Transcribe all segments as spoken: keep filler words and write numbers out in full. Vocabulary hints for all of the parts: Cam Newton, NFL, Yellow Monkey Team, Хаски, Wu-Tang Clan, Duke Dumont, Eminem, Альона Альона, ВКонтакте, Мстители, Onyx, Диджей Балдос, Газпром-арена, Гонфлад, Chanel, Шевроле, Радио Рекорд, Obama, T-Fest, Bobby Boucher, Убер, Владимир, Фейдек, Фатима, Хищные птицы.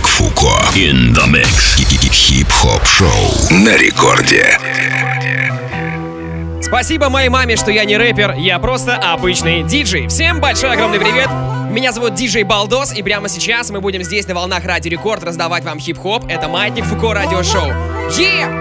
Маятник Фуко. In the mix. Хип-хоп-шоу на рекорде. Спасибо моей маме, что я не рэпер, я просто обычный диджей. Всем большой огромный привет. Меня зовут Диджей Балдос, и прямо сейчас мы будем здесь на волнах Радио Рекорд раздавать вам хип-хоп. Это Маятник Фуко радиошоу. Yeah!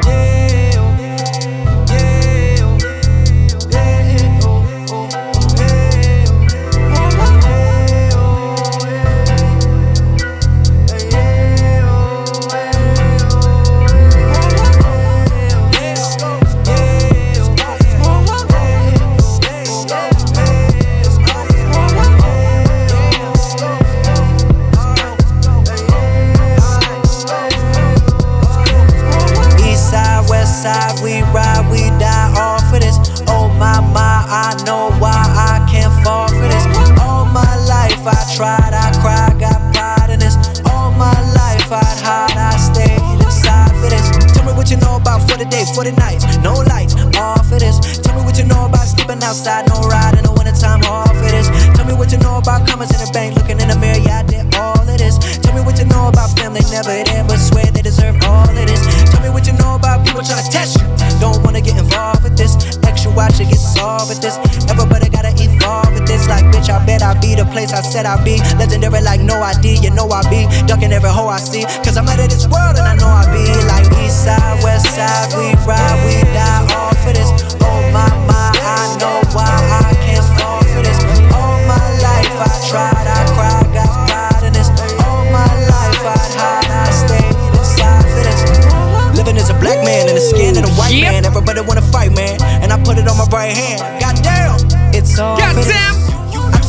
I be legendary like no I D, you know I be ducking every hoe I see, cause I'm out of this world and I know I be like east side, west side, we ride, we die all for this. Oh my, my, I know why I can't fall for this. All my life I tried, I cried, got pride in this. All my life I hide, I stayed inside for this. Living as a black man in the skin of a white yep. man, everybody wanna fight man, and I put it on my right hand, goddamn, it's all for this.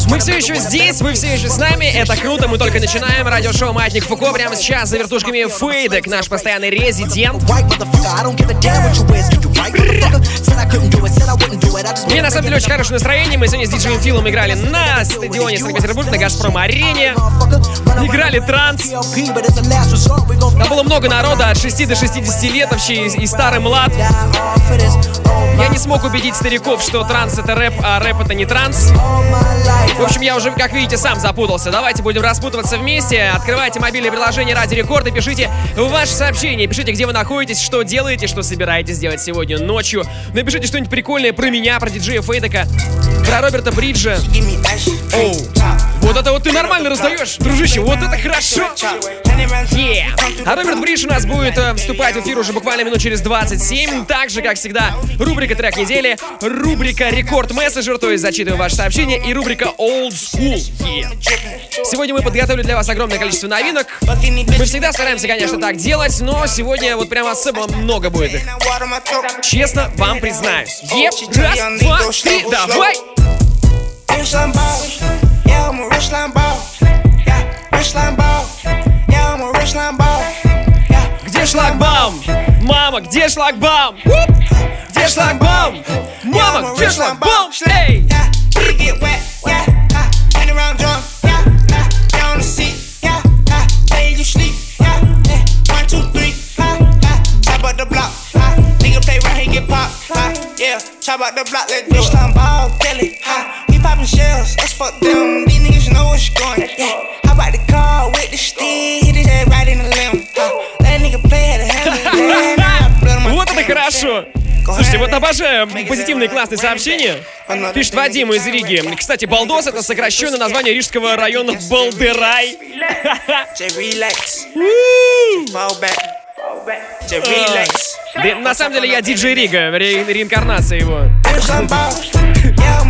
Мы все еще здесь, вы все еще с нами, это круто, мы только начинаем радиошоу «Маятник Фуко». Прямо сейчас за вертушками Фейдек, наш постоянный резидент. Мне на самом деле очень хорошее настроение, мы сегодня с диджеем Филом играли на стадионе Санкт-Петербург, на Газпром-арене, играли транс. Там было много народа от шести до шестидесяти лет вообще, и старый млад. Я не смог убедить стариков, что транс это рэп, а рэп это не транс. В общем, я уже, как видите, сам запутался. Давайте будем распутываться вместе. Открывайте мобильное приложение «Радио Рекорд» и пишите ваши сообщения. Пишите, где вы находитесь, что делаете, что собираетесь делать сегодня ночью. Напишите что-нибудь прикольное про меня, про диджея Фейдека, про Роберта Бриджа. Оу, вот это вот ты нормально раздаешь, дружище, вот это хорошо. Yeah. А Роберт Бридж у нас будет вступать в эфир уже буквально минут через двадцать семь. Так же, как всегда, рубрика «Трек недели», рубрика «Рекорд Мессенджер», то есть зачитываем ваши сообщения, и рубрика «Old School». Yeah. Сегодня мы подготовили для вас огромное количество новинок. Мы всегда стараемся, конечно, так делать, но сегодня вот прямо особо много будет их. Честно вам признаюсь. Yep. Раз, два, три, давай! Где шлагбаум? Мама, где шлагбаум? Где шлагбаум? Мама, где шлагбаум? Эй! We poppin' shells, that's fuck them. These niggas know what's going. Yeah, I bought the car with the steam, hit his head right in the limb. That nigga play at a hammer. Вот это хорошо. Слушайте, вот обожаю позитивные классные сообщения. Пишет Вадим из Риги. Кстати, Балдос — это сокращенное название рижского района Балдырай. На самом деле я диджей Рига, реинкарнация его.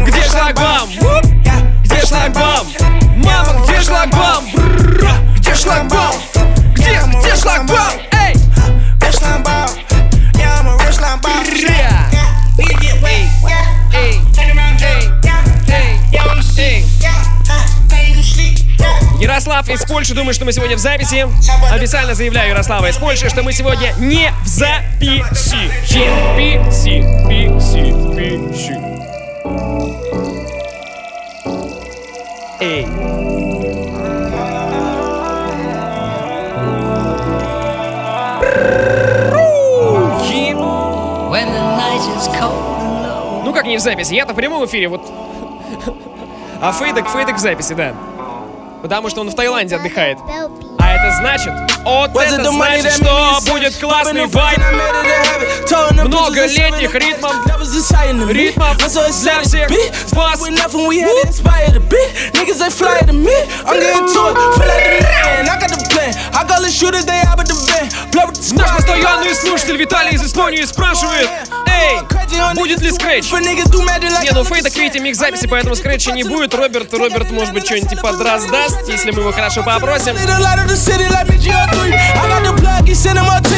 Где шлагбаум? Где шлагбаум? Мама, где шлагбаум? Где шлагбаум? Где, где шлагбаум? Эй! Ярослав из Польши думает, что мы сегодня в записи. Официально заявляю, Ярослава из Польши, что мы сегодня не в записи. Писи, писи, писи. Эй. Ну как не в записи? Я-то в прямом эфире, вот. А Фейдек, Фейдек в записи, да. Потому что он в Таиланде отдыхает. А это значит, вот was это значит, что будет классный вайб. Много летних ритмов, ритмов для всех вас. Наш постоянный слушатель Виталий из Эстонии спрашивает: эй, будет ли скретч? Не, ну Фейдек, видите, микс записи, поэтому скретча не будет. Роберт, Роберт, может быть, что-нибудь типа подраздаст, если мы его хорошо попросим.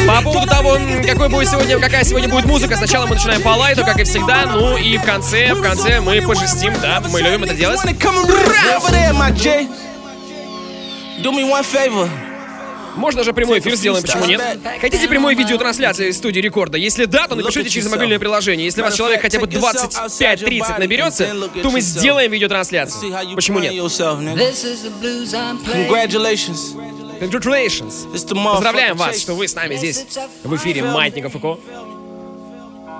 По поводу того, какой будет сегодня, какая сегодня будет музыка, сначала мы начинаем по лайту, как и всегда, ну и в конце, в конце мы пожестим, да, мы любим это делать. Можно же прямой эфир сделаем, почему нет? Хотите прямой видеотрансляции из студии Рекорда? Если да, то напишите через мобильное приложение. Если вас человек хотя бы двадцать пять тридцать наберется, то мы сделаем видеотрансляцию. Почему нет? Congratulations! Поздравляем вас, что вы с нами здесь в эфире Маятника Фуко.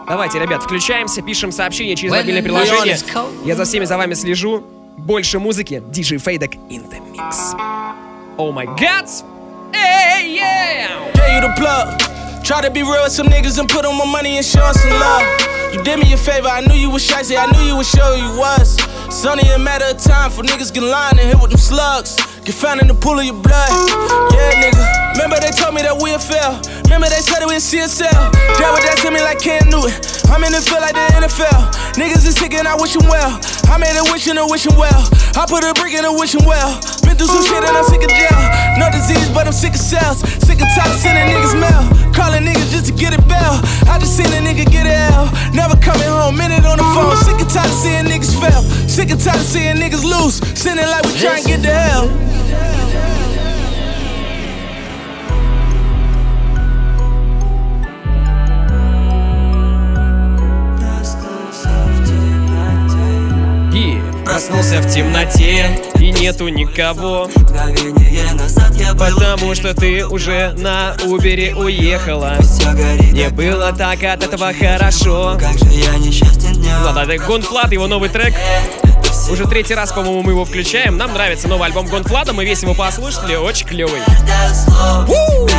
Давайте, ребят, включаемся, пишем сообщение через мобильное приложение. Я за всеми за вами слежу. Больше музыки. Диджей Фейдек in the mix. Oh my God! Hey, yeah! Gave you the plug. Try to be real with some niggas and put on my money and show some love. You did me a favor, I knew you was shiesty, I knew you was sure you was. It's only a matter of time for niggas get lined and hit with them slugs. Get found in the pool of your blood. Yeah, nigga. Remember they told me that we'd fail. Remember they said that we'd see a sale. That was that to me like Cam Newton. I'm in the field like the N F L. Niggas is sick and I wish them well. I made a wish and a wishing well. I put a brick in a wishing well. Been through some shit and I'm sick of jail. No disease, but I'm sick of cells. Sick of top sending niggas mail. Calling niggas just to get a bell. I just seen a nigga get a L. Never coming home, minute on the phone. Sick and tired of seeing niggas fail. Sick and tired of seeing niggas lose. Sending like we trying to get the hell. Yeah. Проснулся в темноте и нету никого, потому что ты уже на Убере уехала. Мне было так от этого хорошо. Ладно, это Гонфлад, его новый трек. Уже третий раз, по-моему, мы его включаем. Нам нравится новый альбом Гонфлада, мы весь его послушали, очень клевый. У-у-у!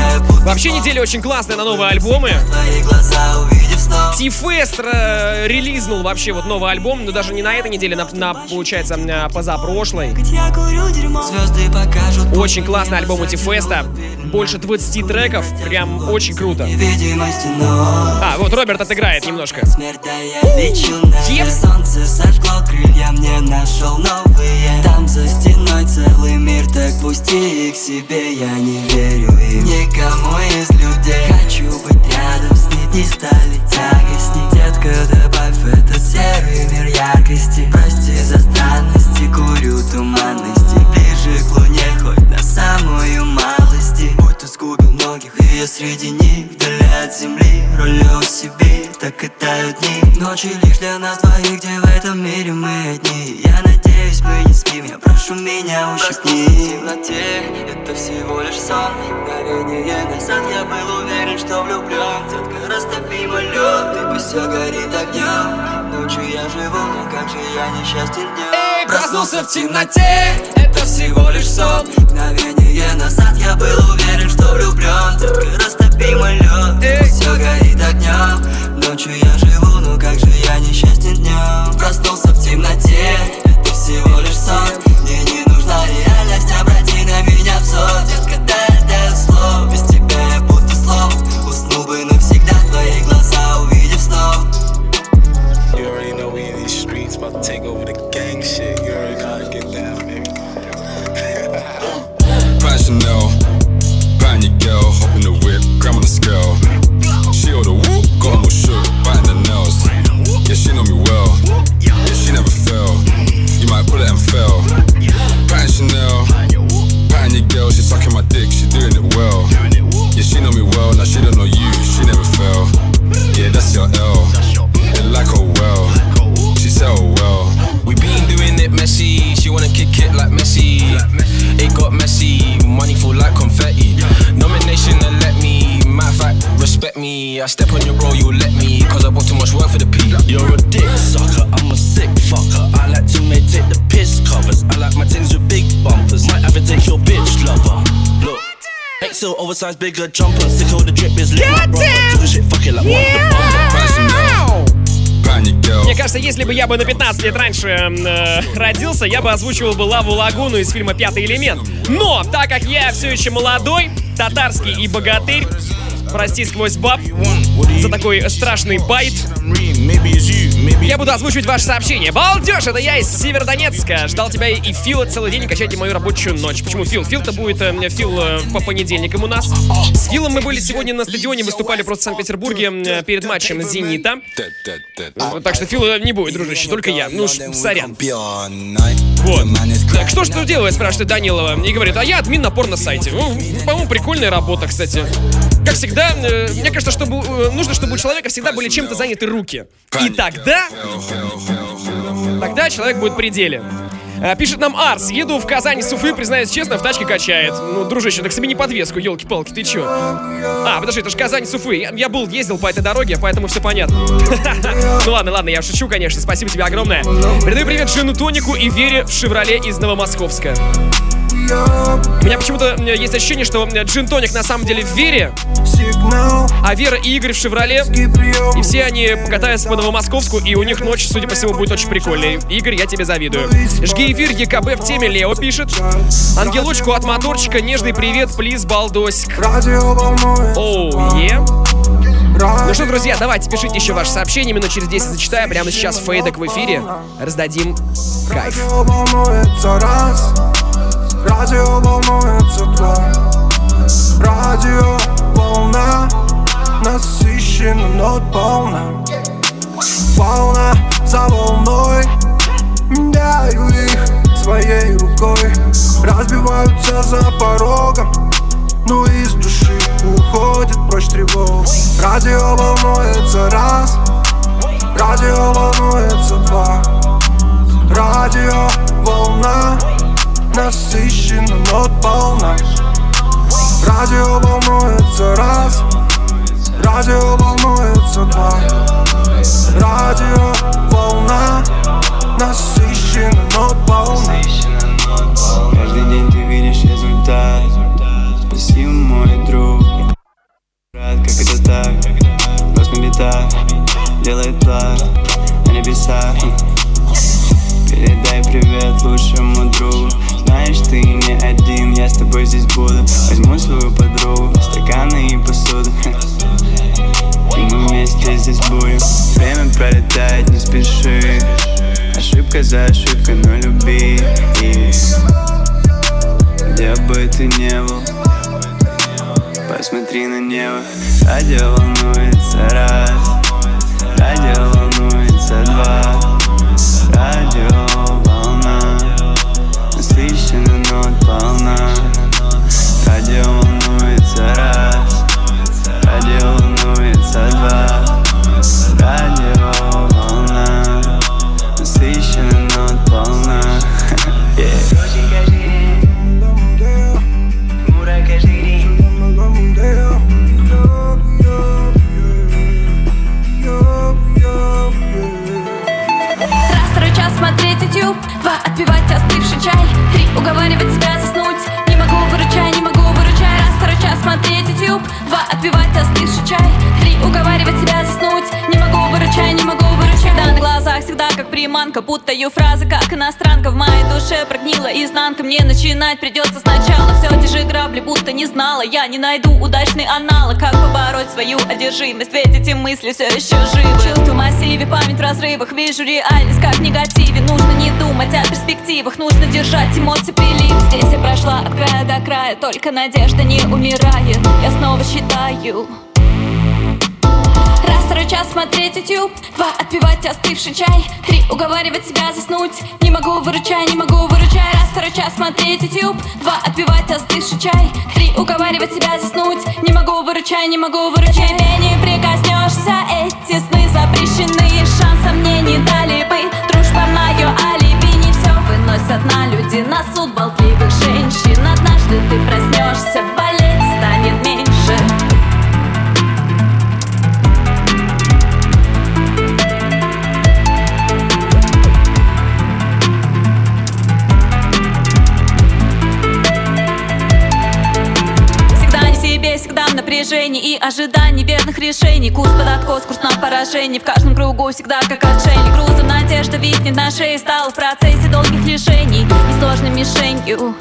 Вообще неделя очень классная на новые альбомы. T-Fest э, релизнул вообще вот новый альбом, но даже не на этой неделе, на, на получается, на позапрошлой. Очень классный альбом у T-Fest, больше двадцати треков, прям очень круто. А, вот Роберт отыграет немножко. Там за стеной целый мир, так пусти их себе, я не верю им. Никому из людей хочу быть рядом с ней, не стали тягостней. Детка, добавь в этот серый мир яркости. Прости за странности, курю туманности. Ближе к луне, хоть на самую малости. Будто сгубил многих, и я среди них, вдали от земли. Рулю себе, так катают дни. Ночи лишь для нас двоих, где в этом мире мы одни. Я надеюсь, мы не спим, я прошу меня ущипни. Проснулся в темноте, это всего лишь сон. Мгновение назад я был уверен, что влюблен. Детка, растопи мой лед, ты пусть все горит огнем. Ночью я живу, но как же я несчастен днем. Эй, проснулся в темноте, это всего лишь сон. Мгновение назад я был уверен, что влюблен. Детка, растопи мой лед, ты пусть все горит огнем. Ночью я живу, но как же я несчастен днем. Проснулся в темноте, это всего лишь сон. Мне не нужна реальность, обрати на меня взор. Детка, дай, дай слов, без тебя я будто слов. Уснул бы навсегда, твои глаза увидев снова. You already know we in these streets, about to take over the gang shit. You already know how to get down, baby. Rational, buying your girl, hoping to whip, grabbing the skull. She or the whoop, got more shook, biting the nails. Yeah, she know me well. Yeah, she never fell. You might pull it and fell. Patting Chanel, patting your girl, she sucking my dick, she doing it well. Yeah, she know me well, now she don't know you, she never fell. Yeah, that's your L. They like her well, she said oh well. We been doing it messy, she wanna kick it like Messi. It got messy, money fall like confetti. Nomination to let me. Matter of fact, respect me. I step on your bro, you'll let me. Cause I bought too much work for the P. You're a dick sucker, I'm a sick fucker. I like to make take the piss covers. I like my things with big bumpers. Might have to take your bitch lover. Look. still oversized, bigger jumper. Sick of the drip is lit. Took a shit, fuck it like what the fuck. Мне кажется, если бы я бы на пятнадцать лет раньше э, родился, я бы озвучивал бы Лаву Лагуну из фильма «Пятый элемент». Но, так как я все еще молодой, татарский и богатырь, прости сквозь баб за такой страшный байт, я буду озвучивать ваше сообщение. Балдеж, это я из Северодонецка. Ждал тебя и Фила целый день, качайте мою рабочую ночь. Почему Фил? Фил-то будет э, Фил э, по понедельникам у нас. С Филом мы были сегодня на стадионе, выступали просто в Санкт-Петербурге э, перед матчем «Зенита». Так что Фила не будет, дружище, только я. Ну, сорян. Вот. Так что ж ты делаешь, спрашивает Данилова. И говорит, а я админ на порно-сайте. Ну, по-моему, прикольная работа, кстати. Как всегда, э, мне кажется, чтобы, э, нужно, чтобы у человека всегда были чем-то заняты руки. И тогда... Тогда человек будет в пределе. Э, пишет нам Арс. Еду в Казань с Уфы, признаюсь честно, в тачке качает. Ну, дружище, так смени подвеску, елки-палки, ты чё? А, подожди, это же Казань с Уфы. Я, я был, ездил по этой дороге, поэтому все понятно. Ну ладно, ладно, я шучу, конечно. Спасибо тебе огромное. Передаю привет Жену Тонику и Вере в «Шевроле» из Новомосковска. У меня почему-то есть ощущение, что Джин-Тоник на самом деле в Вере, а Вера и Игорь в «Шевроле». И все они покатаются по Новомосковску, и у них ночь, судя по всему, будет очень прикольной. Игорь, я тебе завидую. Жги эфир, ЕКБ в теме, Лео пишет. Ангелочку от моторчика, нежный привет, плиз, балдосик. Оу, е. Ну что, друзья, давайте пишите еще ваши сообщения. Минут через десять зачитаю. Прямо сейчас Фейдек в эфире. Раздадим кайф. Радио волнуется два. Радио волна насыщена, но полна. Волна за волной меняю их своей рукой. Разбиваются за порогом, но из души уходит прочь тревог. Радио волнуется раз. Радио волнуется два. Радио волна насыщена, но полна. Радио волнуется раз. Радио волнуется два. Радио волна насыщена, но полна. Каждый день ты видишь результат. Спасибо, мой друг. Рад, как это так. Нос на битах делает план на небесах. Передай привет лучшему другу. Знаешь, ты не один, я с тобой здесь буду. Возьму свою подругу, стаканы и посуду. И мы вместе здесь будем. Время пролетает, не спеши. Ошибка за ошибкой, но люби. И где бы ты не был, посмотри на небо. Радио волнуется раз. Радио волнуется два. Радио волна насыщена, но полна. Радио волнуется раз. Радио волнуется два. Радио волна насыщена, но полна. Два, отпивать остывший чай. Три, уговаривать себя заснуть. Не могу, выручай, не могу, выручай. Раз, второй час смотреть YouTube. Два, отпивать остывший чай. Три, уговаривать себя заснуть. Не могу, выручай, не могу, выручай. Всегда на глазах, всегда как приманка. Путаю фразы, как иностранка. В моей душе прогнила изнанка. Мне начинать придется сначала. Все те же грабли, будто не знала. Я не найду удачный аналог. Как побороть свою одержимость? Ведь эти мысли все еще живы. Чувства в массиве, память в разрывах. Вижу реальность, как в негативе. Нужно не думать о перспективах, нужно держать эмоции прилив. Здесь я прошла от края до края, только надежда не умирает. Я снова считаю. Раз, второй час смотреть YouTube. Два, отпивать остывший чай. Три, уговаривать себя заснуть. Не могу, выручай, не могу, выручай. Раз, второй час смотреть YouTube. Два, отпивать остывший чай. Три, уговаривать себя заснуть. Не могу, выручай, не могу, выручай. К тебе не прикоснешься, эти сны запрещены. Шанса мне не дали бы. Дружба мое алиби. Не все выносят на люди, на суд болтливых женщин. Однажды ты проснешься, болеть станет меньше. всегда в напряжении и ожидании верных решений. Курс под откос, курс на поражение. В каждом кругу всегда как отшельник. Грузом надежда виснет на шее. Стал в процессе долгих лишений и сложной мишенью.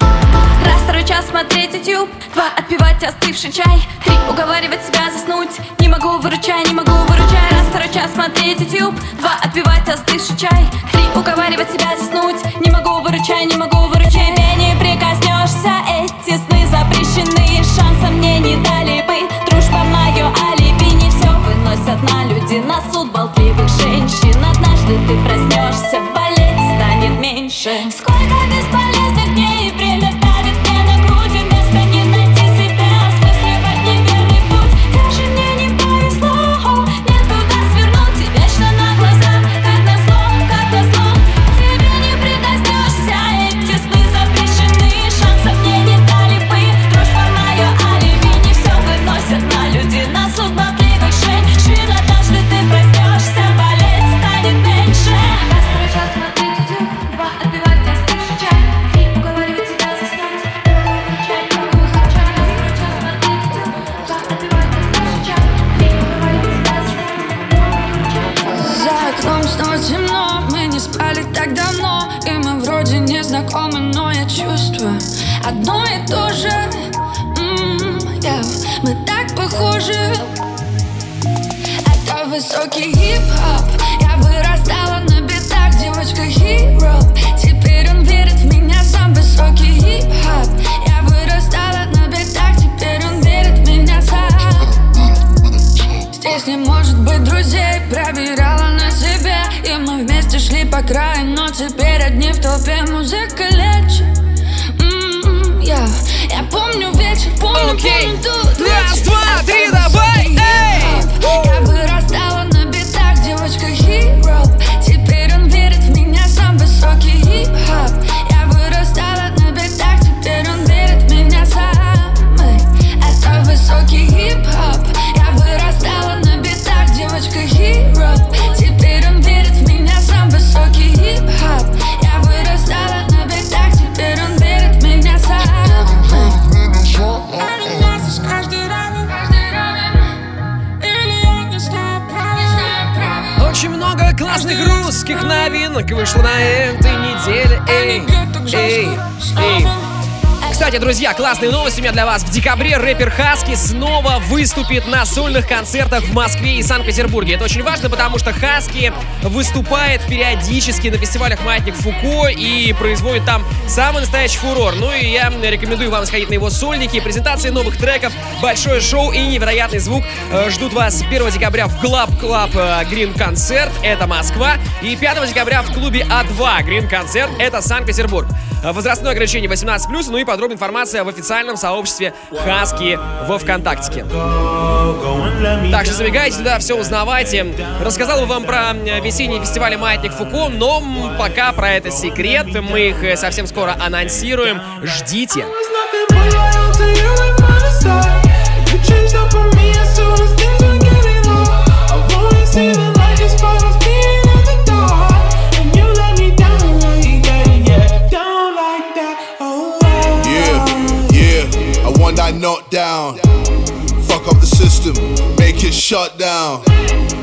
Раз, второй час смотреть YouTube, два, отпивать остывший чай, три, уговаривать себя заснуть. Не могу, выручай, не могу, выручай. Раз, второй час смотреть YouTube, два, отпивать остывший чай, три, уговаривать себя заснуть. Не могу, выручай, не могу, выручай. Менее прикоснешься, эти сны запрещены. Шанса мне не дали бы, дружба мое алиби. Не все выносят на люди, на суд болтливых женщин. Однажды ты проснешься, болеть станет меньше. Сколько бесполезных дней время. Одно и то же, м-м, yeah. Мы так похожи. Это высокий хип-хоп. Я вырастала на битах, девочка хиро. Теперь он верит в меня, сам высокий хип-хоп. Я вырастала на битах, теперь он верит в меня сам. Здесь не может быть друзей, проверяла на себе. И мы вместе шли по краю, но теперь одни в толпе. Музыка лечит. Yeah. Я помню вечер, помню, okay. Помню тут вечер. Раз, два, три, давай, эй! Я вырастала на битах, девочка хип-хоп. Теперь он верит в меня, сам высокий хип-хоп. Я вырастала на битах, теперь он верит в меня сам. Это высокий хип-хоп. Я вырастала на битах, девочка хип-хоп. Теперь он верит в меня, сам высокий хип-хоп. Я вырастала на битах, теперь он верит в меня сам. Очень много классных русских новинок вышло на этой неделе. Эй, эй, эй. Кстати, друзья, классные новости у меня для вас. В декабре рэпер Хаски снова выступит на сольных концертах в Москве и Санкт-Петербурге. Это очень важно, потому что Хаски выступает периодически на фестивалях «Маятник Фуко» и производит там самый настоящий фурор. Ну и я рекомендую вам сходить на его сольники, презентации новых треков, большое шоу и невероятный звук. Ждут вас первого декабря в «Газпром-арена» Green Concert, это Москва, и пятого декабря в клубе А два Green Concert, это Санкт-Петербург. Возрастное ограничение восемнадцать плюс, ну и подробно информация в официальном сообществе Хаски во ВКонтакте. Так что забегайте туда, все узнавайте. Рассказал вам про весенние фестивали «Маятник Фуко», но пока про это секрет. Мы их совсем скоро анонсируем. Ждите. Knocked down, fuck up the system, make it shut down.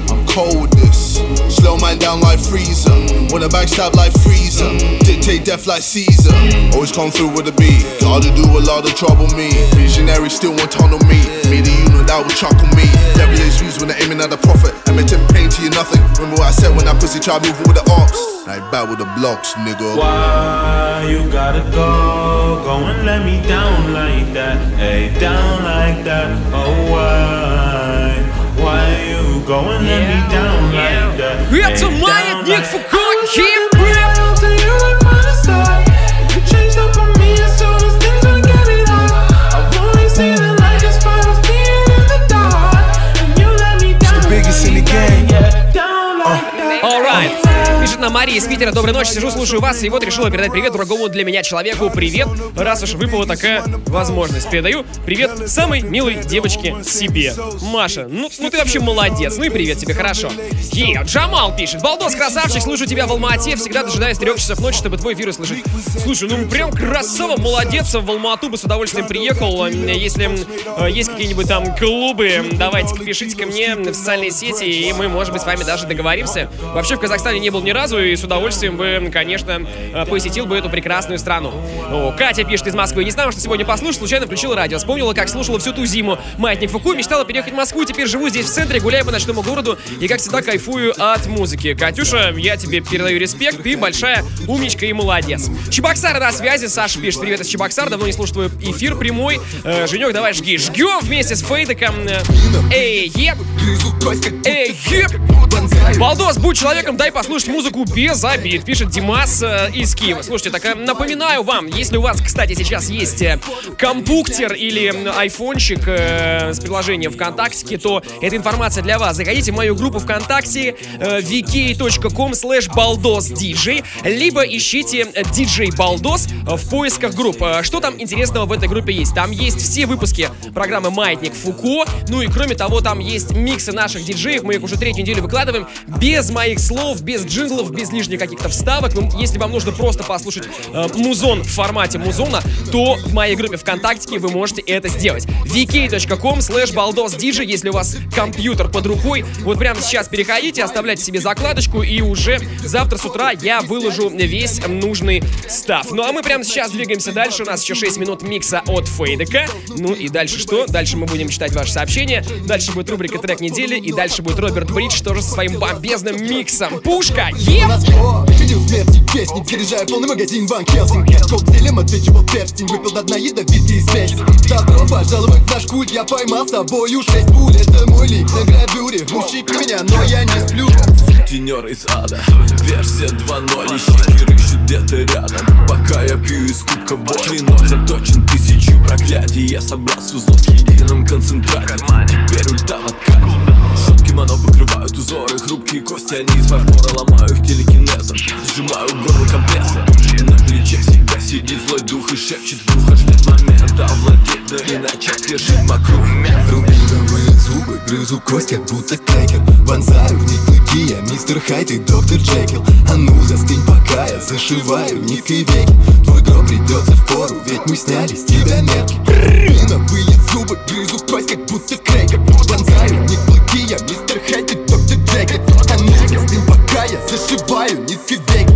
I'm cold this, slow man down like freezer. Wanna backstab like freezer, dictate death like Caesar. Always come through with a beat, gotta do a lot of trouble me. Visionary still won't tunnel me, me the unit that will chuckle me. Devil is views when they're aiming at the prophet. I meant to pain to you nothing, remember what I said when I pussy tried moving with the ops. I like battle the blocks, nigga. Why you gotta go? Go and let me down like that, hey, down like that. Oh why, why you go and let me down like that? It's a Маятник Фуко hip hop. I'll tell you right from the start, you changed up on me as soon as things were getting hot. I've only seen it like as far as being in the dark, and you let me down. It's the biggest in the game. All right. Пишет нам Мария из Питера. Доброй ночи, сижу, слушаю вас, и вот решила передать привет другому для меня человеку. Привет, раз уж выпала такая возможность. Передаю привет самой милой девочке себе. Маша, ну, ну ты вообще молодец. Ну и привет тебе, хорошо. Е, Джамал пишет. Балдос, красавчик, слушаю тебя в Алма-Ате. Всегда дожидаюсь трех часов ночи, чтобы твой эфир услышать. Слушай, ну прям красава, молодец. В Алма-Ату бы с удовольствием приехал. Если э, есть какие-нибудь там клубы, давайте пишите ко мне в социальные сети, и мы, может быть, с вами даже договоримся. Вообще в Казахстане не был ни разу, и с удовольствием бы, конечно, посетил бы эту прекрасную страну. О, Катя пишет из Москвы. Не знала, что сегодня послушать, случайно включила радио. Вспомнила, как слушала всю ту зиму Маятник Фуко, мечтала переехать в Москву, теперь живу здесь в центре, гуляю по ночному городу и, как всегда, кайфую от музыки. Катюша, я тебе передаю респект, ты большая умничка и молодец. Чебоксары на связи, Саша пишет. Привет из Чебоксар, давно не слушал твой эфир прямой. Э, Женек, давай жги. Жгем вместе с Фейдеком. Эй, еп! Эй, еп! Балдос, будь человеком, дай послушать музыку без обид, пишет Димас э, из Киева. Слушайте, так э, напоминаю вам, если у вас, кстати, сейчас есть э, компуктер или айфончик э, с приложением ВКонтакте, то эта информация для вас. Заходите в мою группу ВКонтакте э, ви кей точка ком слэш балдос диджей, либо ищите Диджей Балдос в поисках групп. Что там интересного в этой группе есть? Там есть все выпуски программы Маятник Фуко, ну и кроме того, там есть миксы наших диджеев, мы их уже третью неделю выкладываем без моих слов, без джинглов, без лишних каких-то вставок. Ну, если вам нужно просто послушать э, музон в формате музона, то в моей группе ВКонтакте вы можете это сделать. ви кей точка ком слэш балдос диджей, если у вас компьютер под рукой, вот прямо сейчас переходите, оставляйте себе закладочку, и уже завтра с утра я выложу весь нужный став. Ну а мы прямо сейчас двигаемся дальше, у нас еще шесть минут микса от Фейдека. Ну и дальше что? Дальше мы будем читать ваши сообщения, дальше будет рубрика «Трек недели», и дальше будет Роберт Бридж тоже со своим бомбезным миксом. Пушка! Е! Ходил смерти песни, переезжая полный магазин банк Хелсинг. Коктейлем отвечивал перстень, выпил до дна ядовитый смесь. Добро пожаловать в наш культ, я поймал с собою шесть пуль. Это мой лик на гравюре, мучит меня, но я не сплю. Сутенер из ада, версия два ноль, ищи рыщут где-то рядом. Пока я пью из кубка войнок, заточен тысячу проклятий. Я собрал с узлов с единым концентратом, теперь ульта в откате. Кимоно покрывают узоры, хрупкие кости, они из фарфора, ломаю их телекинезом, сжимаю горло компрессор. На плече всегда сидит злой дух и шепчет в ухо, ждет момента овладеть, да иначе держит мокру. Рубиновые зубы грызу кость, как будто крекер. Вонзаю в них клыки, я мистер Хайд и доктор Джекил. А ну застынь, пока я зашиваю низкие веки. Твой гроб придется в пору, ведь мы сняли с тебя метки. Рубиновые зубы грызу кость, как будто крекер. Вонзаю в них клыки, я мистер Хайд и доктор Джекил. А ну застынь, пока я зашиваю низкие веки.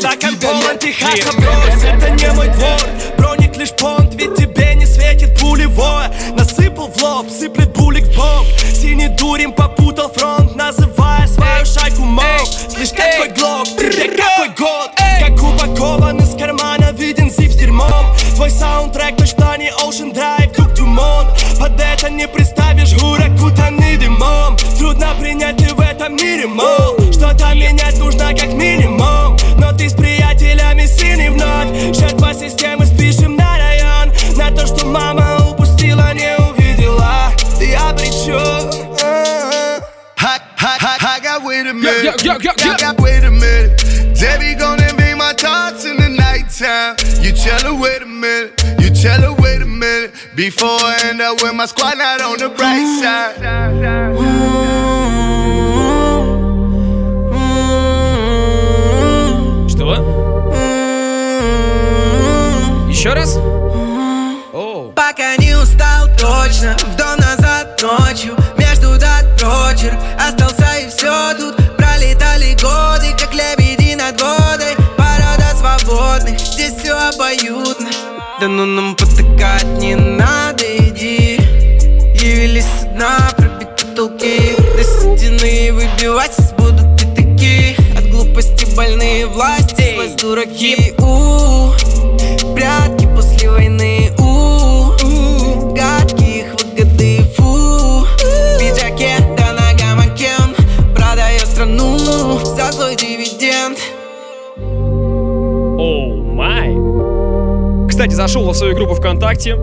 Стакан полон техаса брось, это не мой двор. Броник лишь понт, ведь тебе не светит пулевое. Насыпал в лоб, сыплет булик в бок. Синий дурень попутал фронт, называя свою шайку моб. Слышь, как твой глок, тебе какой год. Как упакован из кармана, виден зип с дерьмом. Твой саундтрек точно не Ocean Drive, Duke Dumont. Под это не приставишь гура, кутанный дымом. Трудно принять ты в этом мире, мол. Что-то менять нужно как минимум. Но ты с приятелями синий вновь. Жертва системы, спишем на район. На то, что мама упустила, не увидела. Ты обречен. I got wait a minute, I got wait a minute. Debbie gonna be my thoughts in the nighttime. You tell her wait a minute, you tell her wait a minute. Before I end up with my squad not on the bright side. Еще раз. Oh. Пока не устал точно, в дом назад ночью. Между дат прочерк остался и все тут. Пролетали годы, как лебеди над водой. Порода свободных, здесь все обоюдно. Да ну нам потыкать не надо, иди. Явились с дна, пробить потолки. До седины выбивать будут пятаки. От глупости больные власти, власть дураки. У-у-у. Прятки после войны, у, у гадких выгоды, фу. В пиджаке, да на гамаке, продаю страну за злой дивиденд. Оу, oh май. Кстати, зашел во свою группу ВКонтакте,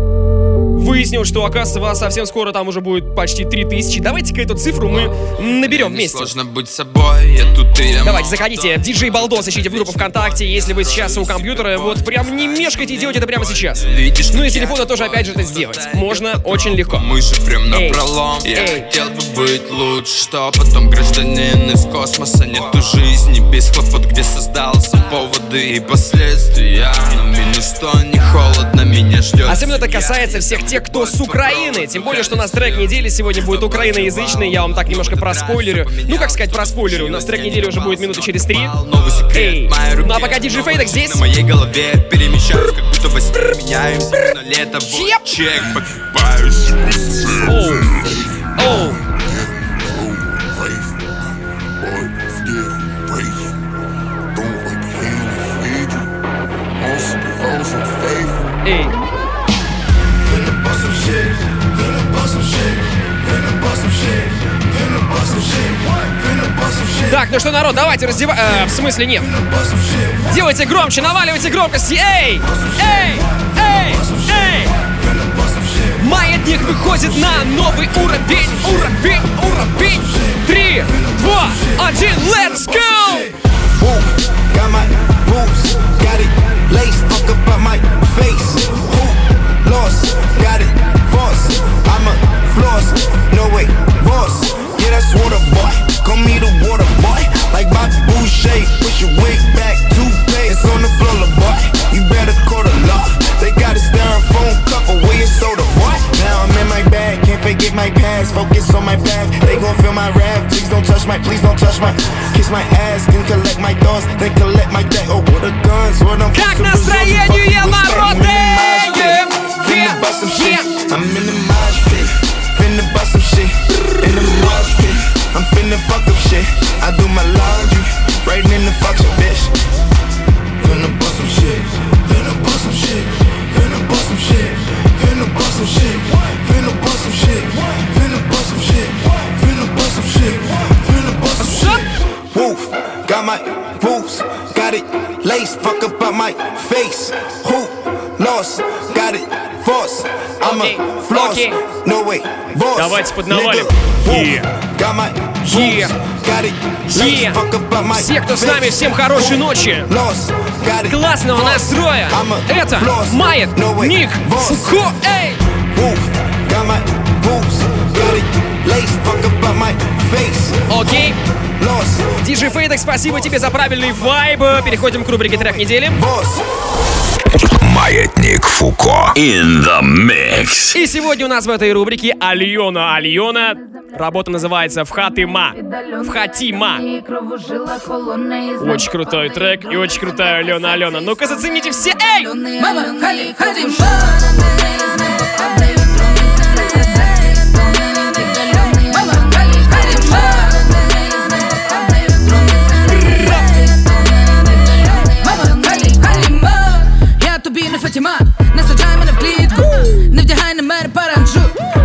выяснил, что, оказывается, совсем скоро там уже будет почти три тысячи. Давайте-ка эту цифру мы наберем вместе. Сложно быть собой, я тут и я. Давайте, заходите, диджей Балдос, ищите в группу ВКонтакте. Если вы сейчас у компьютера, вот прям не мешкайте и делайте это прямо сейчас. Ну и с телефона тоже, опять же, это сделать. Можно очень легко. Мы же прям напролом. Я хотел бы быть лучше, что потом гражданин из космоса. Нету жизни без хлопот, где создался поводы и последствия. Но минус сто, не холодно, меня ждет. Особенно это касается всех тех, кто с Украины. Тем более, что у нас трек недели сегодня будет украиноязычный. Я вам так немножко проспойлерю. Ну, как сказать, проспойлерю. У нас трек недели уже будет минуты через три. Эй, ну а пока диджей Фейдек здесь. На моей голове перемещаюсь, как будто во сне меняемся. На лето вот чек покупаюсь. Оу, оу. Эй. Так, ну что, народ, давайте раздевай... Э, в смысле, нет. Делайте громче, наваливайте громкость. Эй! Эй! Эй! Эй! Маятник выходит на новый уровень. Уровень, уровень. Три, два, один, let's go! Boss, I'm a floss, no way, boss. Yeah, that's water boy, call me the water boy. Like Bobby Boucher, push your wig back, toupee. It's on the floor, la boy, you better call the law. They got a styrofoam cup away your soda boy. Now I'm in my bag, can't forget my past. Focus on my path, they gon' feel my wrath. Please don't touch my, please don't touch my. Kiss my ass, then collect my thoughts, then collect my debt. Oh, what a guns, what I'm fucking with. Как настроение, народы! Finna bust some shit, I'm in the mosh pit. Finna bust some shit, in the mosh pit. I'm finna fuck up shit, I do my laundry, right in the fuck your bitch. Finna bust some shit, finna bust some shit, finna bust some shit, finna bust some shit, finna bust some shit, finna bust some shit, finna bust some shit, finna bust some shit. Woof, got my boots, got it laced, fuck up on my face. Who lost, got it. Boss, I'm a floss, no way, boss. Давайте поднавалим. Yeah. Yeah. Yeah. Все, кто с нами, всем хорошей ночи. Классного настроя. Это Маятник Фуко. Эй! Окей. диджей Фейдек, спасибо тебе за правильный вайб. Переходим к рубрике трек недели. Маятник Фуко in the mix. И сегодня у нас в этой рубрике Альона Альона. Работа называется «Фатима». Фатима. Очень крутой трек и очень крутая Альона Альона. Ну-ка зацените все. Эй! Мама, ходи, ходи. Фатима, насаджай мене в клітку, не вдягай на мене паранджу,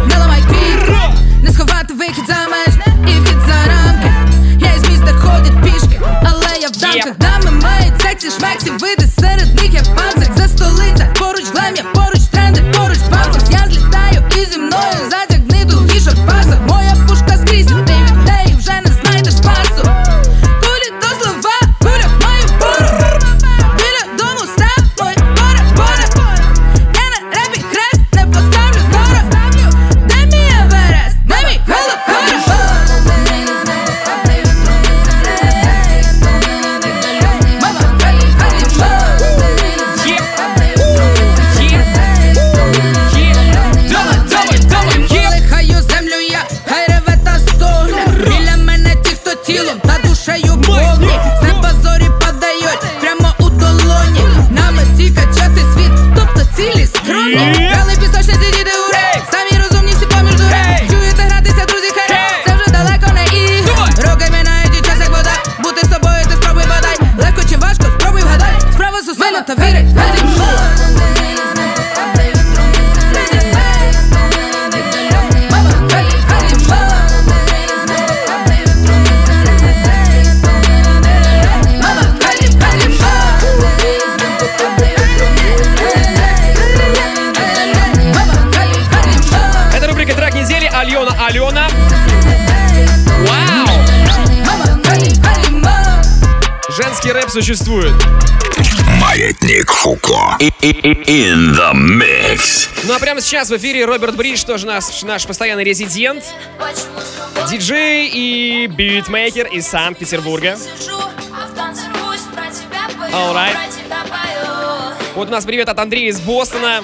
не ламай квітку, не сховати вихід за меж і від за рамки. Я із міста ходять пішки, але я в дамках. Дами мають сексі, шмексі, види серед них я панцир. Це столиця, поруч глем, я поруч тренди, поруч пафос. Я злітаю і зі мною затягни до вішок паса. Моя пушка скрізь, ти від неї вже не знайдеш пасу. Кулі до слова, куля мою буру. Біля дому став мой. Пора, пора, я на репі хрест не поставлю скоро. Альона. Вау! Женский рэп существует. Маятник Фуко. In the mix. Ну а прямо сейчас в эфире Роберт Бридж, тоже наш, наш постоянный резидент, диджей и битмейкер из Санкт-Петербурга. All right. Вот у нас привет от Андрея из Бостона.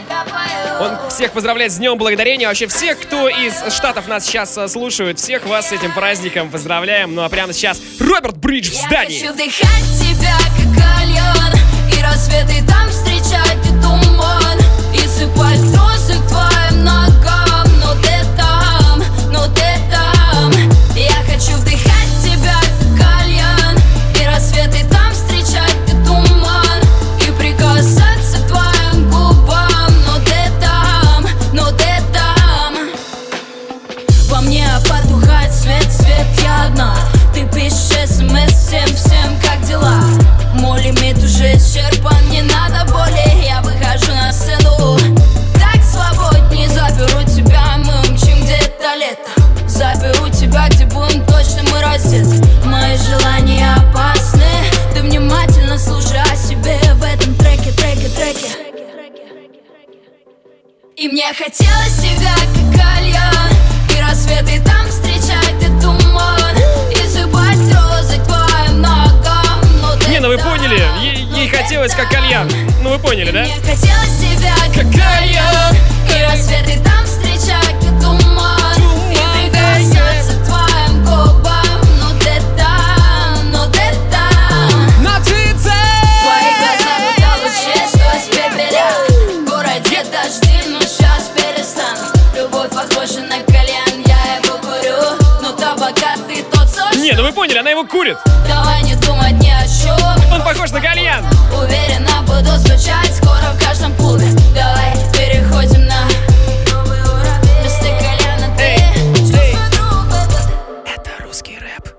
Он всех поздравляет с Днем Благодарения. Вообще всех, кто из Штатов нас сейчас слушают, всех вас с этим праздником поздравляем. Ну а прямо сейчас Роберт Бридж в здании. Я хочу вдыхать тебя, как кальян, и рассветы там встречать, и туман, и сыпать росы к твоим ногам. Но ты там, но ты там. Я хочу вдыхать тебя, как кальян, и рассветы там встречать, и туман, и прикасаться к твоим губам. Свет, свет, я одна. Ты пишешь смс всем, всем, как дела? Мой лимит уже исчерпан, не надо боли. Я выхожу на сцену, так свободней. Заберу тебя, мы умчим где-то лето. Заберу тебя, где будем точно мы раздеты. Мои желания опасны. Ты внимательно слушай о себе в этом треке, треке, треке. И мне хотелось тебя, как кальян, и рассветы там встречать, ты туман, и сыпать розы твоим ногам. Не, ну вы поняли, ей, ей хотелось как кальян. Ну вы поняли, да? Мне хотелось тебя как кальян, и рассветы там встречать, ты туман, и прикасаться к твоим губам. Ну ты там, ну ты там. Но ты там. Твои глаза выдавят честность пепеля. В городе дожди, но сейчас перестану. Любовь похожа на кальян, я его курю, но табака ты тот сорт. Не, ну вы поняли, она его курит. Давай не думать ни о чем. Он похож на кальян. Уверена, буду звучать скоро в каждом клубе. Давай переходим на новый уровень. Без ты кальяна, ты чувство друга. Это русский рэп.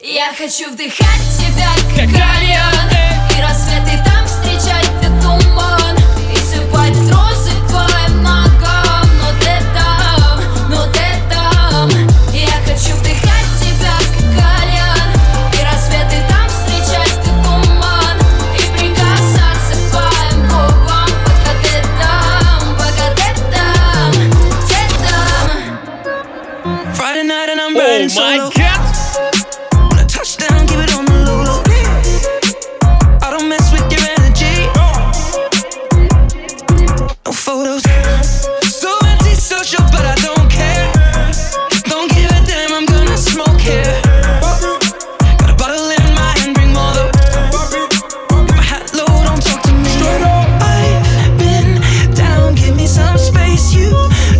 Я хочу вдыхать тебя, как кальян, и рассветы там встречать, ты туман, и сыпать розы к твоим ногам. Oh my god! When I touch down, give it on the low low. I don't mess with your energy. No photos. So antisocial, but I don't care. Don't give a damn, I'm gonna smoke here. Got a bottle in my hand, bring more though. Got my hat low, don't talk to me. I've been down, give me some space. You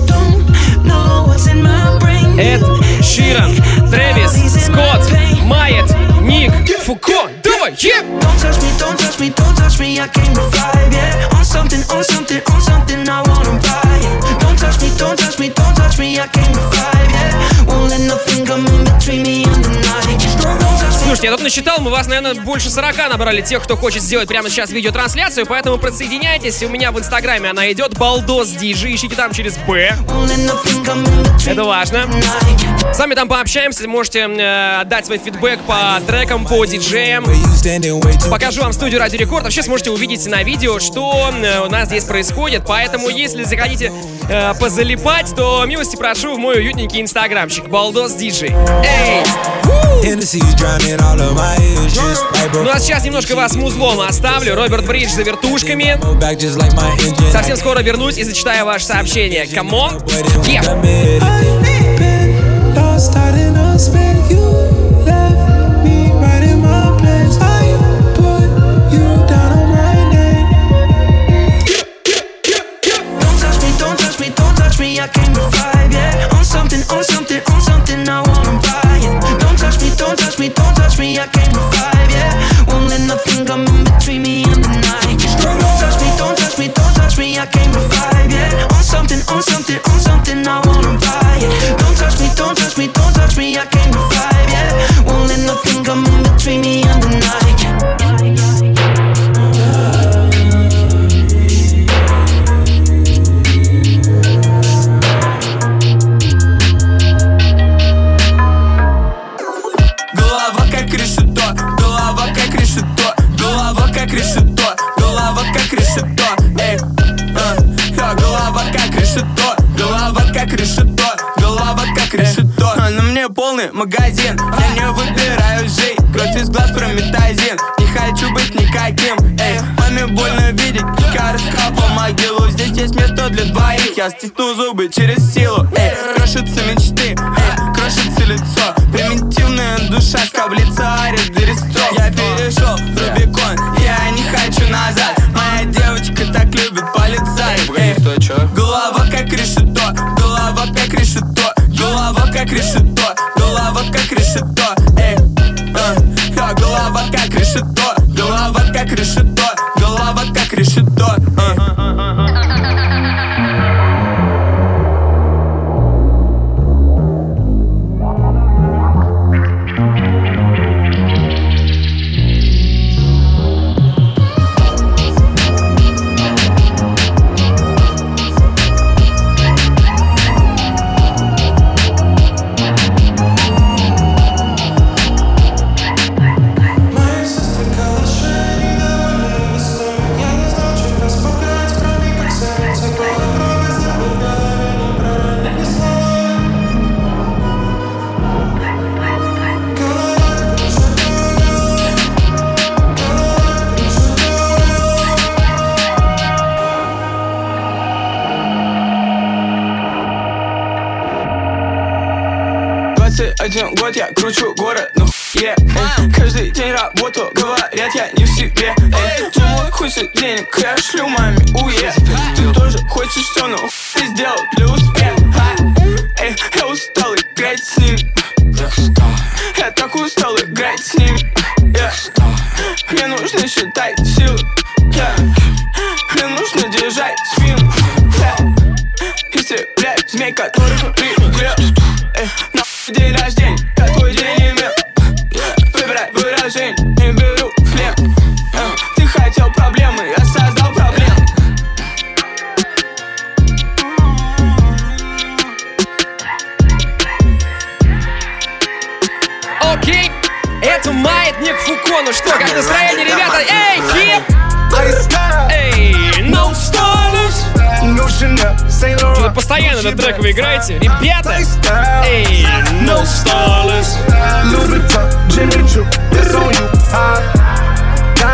don't know what's in my brain. It- Ширан, Трэвис, Скотт, Майет, Ник, Фуко, давай, еп! Don't touch me, don't touch me, don't touch me, I came to fly, yeah. On something, on something, on something, I wanna buy, yeah. Don't touch me, don't touch me, don't touch me, I came to fly, yeah. Won't let nothing come in between me and the night. Слушайте, я тут насчитал, мы вас, наверное, больше сорока набрали тех, кто хочет сделать прямо сейчас видеотрансляцию, поэтому присоединяйтесь, у меня в инстаграме она идет, Балдос Диджи, ищите там через Б. Это важно. С вами там пообщаемся, можете э, отдать свой фидбэк по трекам, по диджеям. Покажу вам студию Радио Рекорд, вообще сможете увидеть на видео, что у нас здесь происходит, поэтому если захотите э, позалипать, то милости прошу в мой уютненький инстаграмчик, Балдос Диджи. Эй! Ну а сейчас немножко вас музлом оставлю. Роберт Бридж за вертушками. Совсем скоро вернусь и зачитаю ваше сообщение. Камон! Don't touch me, don't touch me, I came to five, yeah. Won't let nothing come in between me and the night. Don't touch me, don't touch me, don't touch me, I came to five, yeah. On something, on something, on something, I wanna buy, yeah. Don't touch me, don't touch me, don't touch me, I came to five, yeah. решето, голова как решето. На мне полный магазин, я не выбираю жить. Кровь из глаз прометазин, не хочу быть никаким. Эй, маме больно видеть, я раскапал могилу. Здесь есть место для двоих, я стисну зубы через силу. Эй, крошатся мечты, эй, крошится лицо. Примитивная душа скоблится арит для ресторов. Я перешел Рубикон, я не хочу назад. Моя девочка так любит полицай. Эй, голова как решето, голова как решето. Голова как решето, голова как решето. Эй, а, голова как решето, голова как решето, голова как решето. Один год я кручу город, ну е, yeah, каждый день работу, говорят, я не в себе. Эй, думаю, хочет денег, я шлю маме, уе. Ты тоже хочешь все, но ты сделал для успеха. Эй, я устал играть с ними. Я так устал играть с ними. Мне нужно считать силы. Мне нужно держать спину. Если, блядь, змей, который пригрел. День рождения, я твой день имел. Выбирай выражение, не беру хлеб. Ты хотел проблемы, я создал проблемы. Окей, это Маятник Фуко. Ну что, как настроение, ребята? Эй, хип! Эй, no stories, no Chanel. Что-то постоянно этот трек вы играете, ребята. Эй, no stories.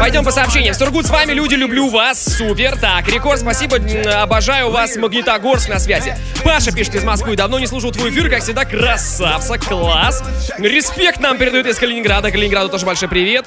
Пойдем по сообщениям. Сургут с вами, люди, люблю вас. Супер. Так, Рекорд, спасибо, обожаю вас. Магнитогорск на связи. Паша пишет из Москвы. Давно не слушал твой эфир, как всегда, красавца, класс. Респект нам передают из Калининграда. Калининграду тоже большой привет.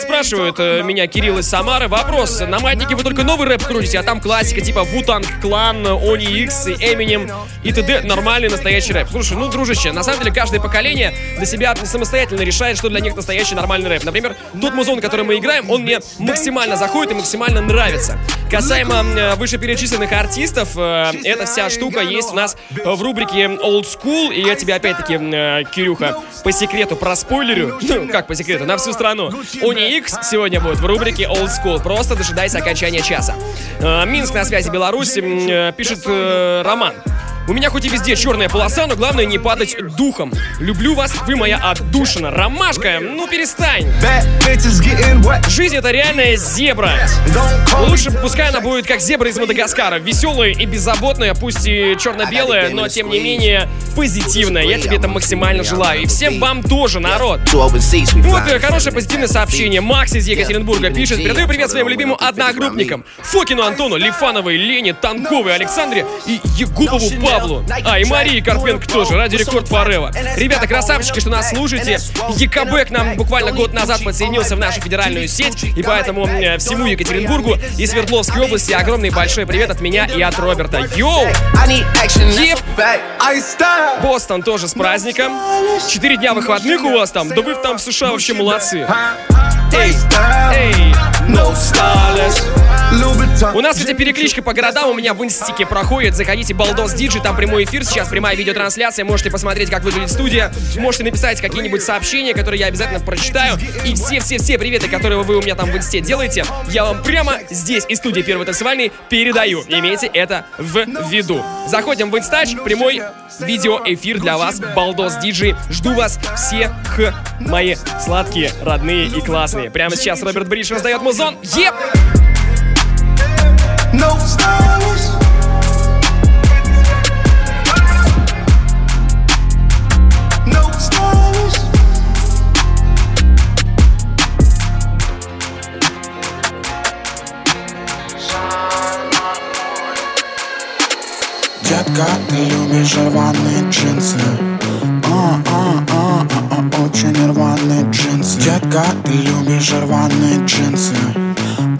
Спрашивают меня Кирилл из Самары. Вопрос. На Маятнике вы только новый рэп крутите, а там классика типа Wu-Tang Clan, Onyx, Eminem и т.д. Нормальный настоящий рэп. Слушай, ну, дружище, на самом деле каждое поколение для себя самостоятельно решает, что для них настоящий нормальный рэп. Например, тот музон, который мы играем, он мне максимально заходит и максимально нравится. Касаемо э, вышеперечисленных артистов, э, эта вся штука есть у нас в рубрике Old School. И я тебе опять-таки, э, Кирюха, по секрету проспойлерю. Ну, как по секрету, на всю страну. Onyx сегодня будет в рубрике Old School. Просто дожидайся окончания часа. Э, Минск на связи, Беларусь. Э, пишет э, Роман. У меня хоть и везде черная полоса, но главное не падать духом. Люблю вас, вы моя отдушина. Ромашка, ну перестань. Жизнь — это реальная зебра. Лучше пускай она будет как зебра из Мадагаскара. Веселая и беззаботная, пусть и черно-белая, но тем не менее позитивная. Я тебе это максимально желаю. И всем вам тоже, народ. Вот хорошее позитивное сообщение. Макс из Екатеринбурга пишет. Передаю привет своим любимым одногруппникам. Фокину Антону, Лифановой Лене, Танковой Александре и Егубову Павлу. Павлу. А, и Марии Карпенко тоже. Радио Рекорд Форева. Ребята, красавчики, что нас слушаете. ЕКБ к нам буквально год назад подсоединился в нашу федеральную сеть. И поэтому э, всему Екатеринбургу и Свердловской области огромный большой привет от меня и от Роберта. Йоу! Еп! Бостон тоже с праздником. Четыре дня выходных у вас там. Да вы там в США вообще молодцы. Эй, эй, no stylist. У нас, кстати, перекличка по городам у меня в инстике проходит. Заходите, Балдос Диджей, там прямой эфир сейчас, прямая видеотрансляция. Можете посмотреть, как выглядит студия. Можете написать какие-нибудь сообщения, которые я обязательно прочитаю. И все-все-все приветы, которые вы у меня там в инсте делаете, я вам прямо здесь, из студии Первой танцевальной, передаю. Имейте это в виду. Заходим в инстач, прямой видеоэфир для вас, Балдос Диджей. Жду вас всех, мои сладкие, родные и классные. Прямо сейчас Роберт Бридж раздает музон. Еп! No Видят, как ты любишь рваные джинсы. А-а-а-а-а, очень рваные джинсы. Видят, как ты любишь рваные джинсы.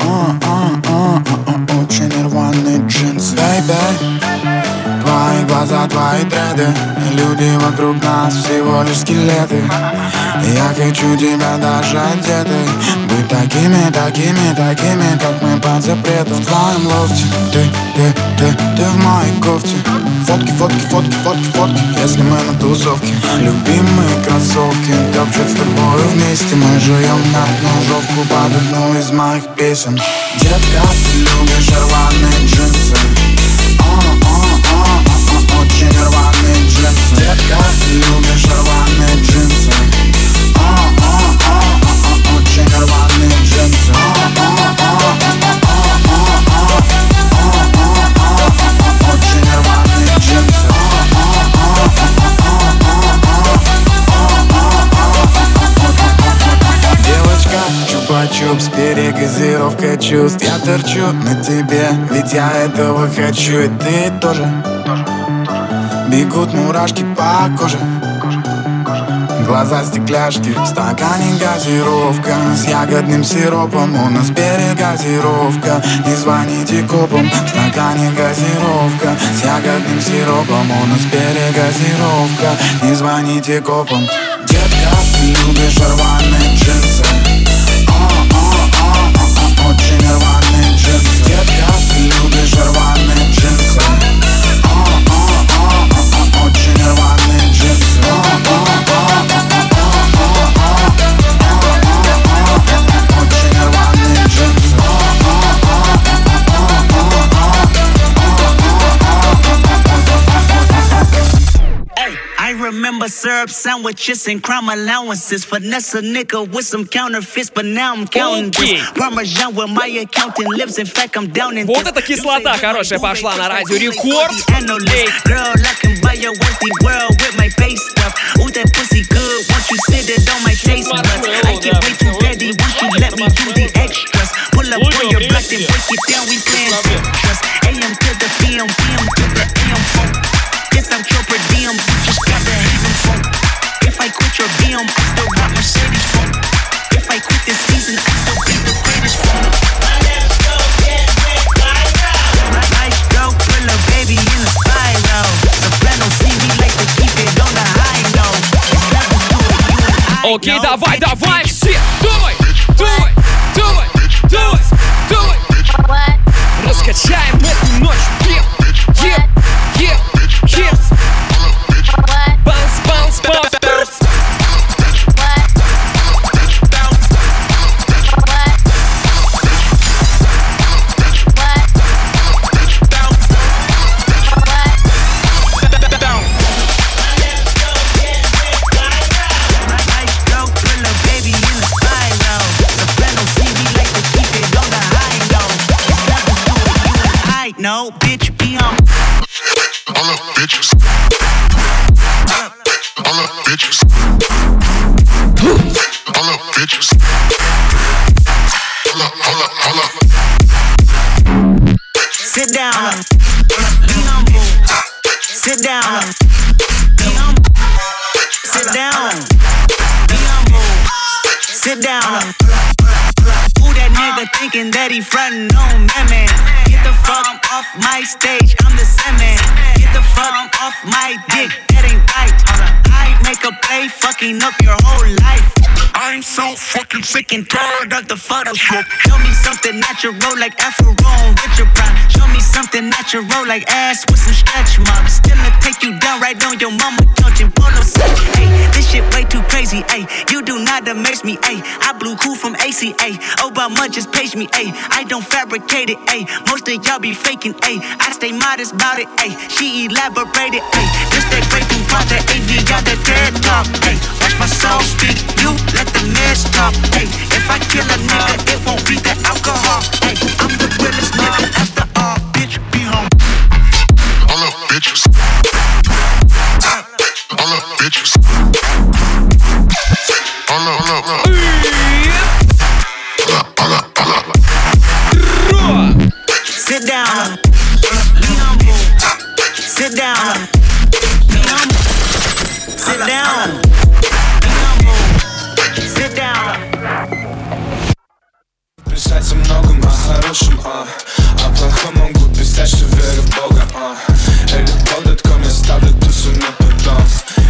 А-а-а-а-а, очень рваные джинсы. Бэй-бэй. Твои глаза, твои дреды. Люди вокруг нас всего лишь скелеты. Я хочу тебя даже одетый. Быть такими, такими, такими, как мы под запретом. В твоем лофте, ты, ты, ты, ты в моей кофте. Фотки, фотки, фотки, фотки, фотки. Если мы на тусовке, любимые кроссовки топчут с тобою вместе. Мы живем на ножовку под одну из моих песен. Детка, ты любишь рваные джинсы. Очень рваные джинсы. Детка, ты любишь рваные джинсы. О-о-о-о-о, очень рваные джинсы. О-о-о-о-о-о, очень рваные джинсы. Девочка, чупа-чупс, перегазировка чувств. Я торчу на тебе, ведь я этого хочу, и ты тоже. Бегут мурашки по коже, глаза стекляшки. В стакане газировка с ягодным сиропом. У нас перегазировка, не звоните копам. В стакане газировка с ягодным сиропом. У нас перегазировка, не звоните копам. Детка, ты любишь рваные джинсы. О-о-о-о-о, очень рваные джинсы. Детка, ты любишь рваные джинсы. Remember syrup sandwiches and crime allowances. Finesse a nigga with some counterfeits, but now I'm counting this. Parmesan with my accountant lives. In fact, I'm down in this. Вот эта кислота хорошая пошла на Радио Рекорд. Эй. Girl, I can buy your empty world with my face stuff. Ooh, that pussy good once you sit it on my taste buds. I get way too ready once you let me do the extras. Pull up on your block and break it down. We playing extras. A M to the P M, P M to the A M. Guess I'm your per diem, you just gotta hate them folk. If I quit your B M, I still got my shady folk. If I quit this season, I still be the greatest folk. My life's so dead, dead, right now. My life's so thriller, baby, in a spiral. Soprano see me like to keep it on the high note. It's level two, you and I know. Окей, давай, давай, все, думай, думай, думай, думай, думай. Раскачаем эту ночь, yeah, yeah, yeah. Yes. Bounce, bounce, bounce, bounce. Show me something natural like Afro and Richard Pryor. Show me something natural like ass with some stretch marks. Still I take you down right on your mama couch and polo set. Hey, this shit way too crazy. Hey, you do not amaze me. Hey, I blew cool from A C A. Obama just paged me. Hey, I don't fabricate it. Hey, most of y'all be faking. Hey, I stay modest about it. Hey, she elaborated. Hey, this that great through part that A V got that TED talk. Hey, watch my soul speak. You let the mess talk. Hey, if I kill a nigga. It won't be the alcohol. Hey, I'm the realest nigga after all. Bitch, be home. I love bitches. I love bitches. I love, love, love. I love, I love, I love. Sit down. Be humble. Sit down. Sit down. Sit down. Писать о многом, о хорошем, а о плохом могу писать, что верю в Бога, а элит дот ком, я ставлю тусу на потом.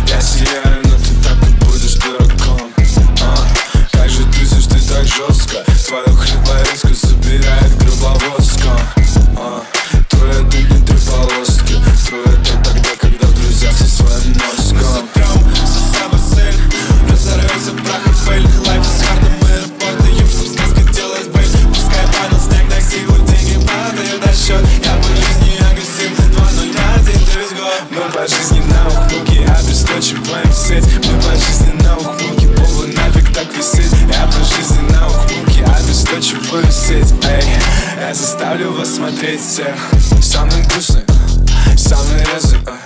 Я сияю, но ты так и будешь дураком, а как же тусишь ты так жестко? Твою хлеборезку собирает грубовозка, а твоя дыня три полоски, твоя это тогда, когда в друзьях со своим носком. Мы сотрем, составим цель, разорвемся прахом фейлих лайф с хардом, мы работаем, чтоб сказка делать бэйт. Пускай падал снег, так силы, деньги падают на счет. Я по жизни агрессивный, два ноль один, ты весь год. Мы по жизни на ухмылке, обесточиваем сеть. Мы по жизни на ухмылке, полу нафиг так висеть. Я по жизни на ухмылке, обесточиваю сеть, эй. Я заставлю вас смотреть всех. Самый вкусный, самый резвый, а.